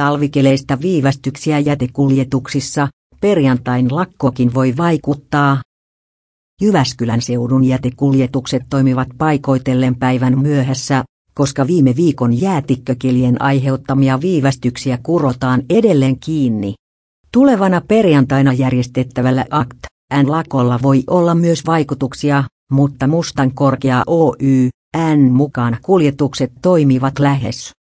talvikeleistä viivästyksiä jätekuljetuksissa, perjantain lakkokin voi vaikuttaa. Jyväskylän seudun jätekuljetukset toimivat paikoitellen päivän myöhässä, koska viime viikon jäätikkökelien aiheuttamia viivästyksiä kurotaan edelleen kiinni. Tulevana perjantaina järjestettävällä AKT-lakolla voi olla myös vaikutuksia, mutta Mustankorkea Oyn mukaan kuljetukset toimivat lähes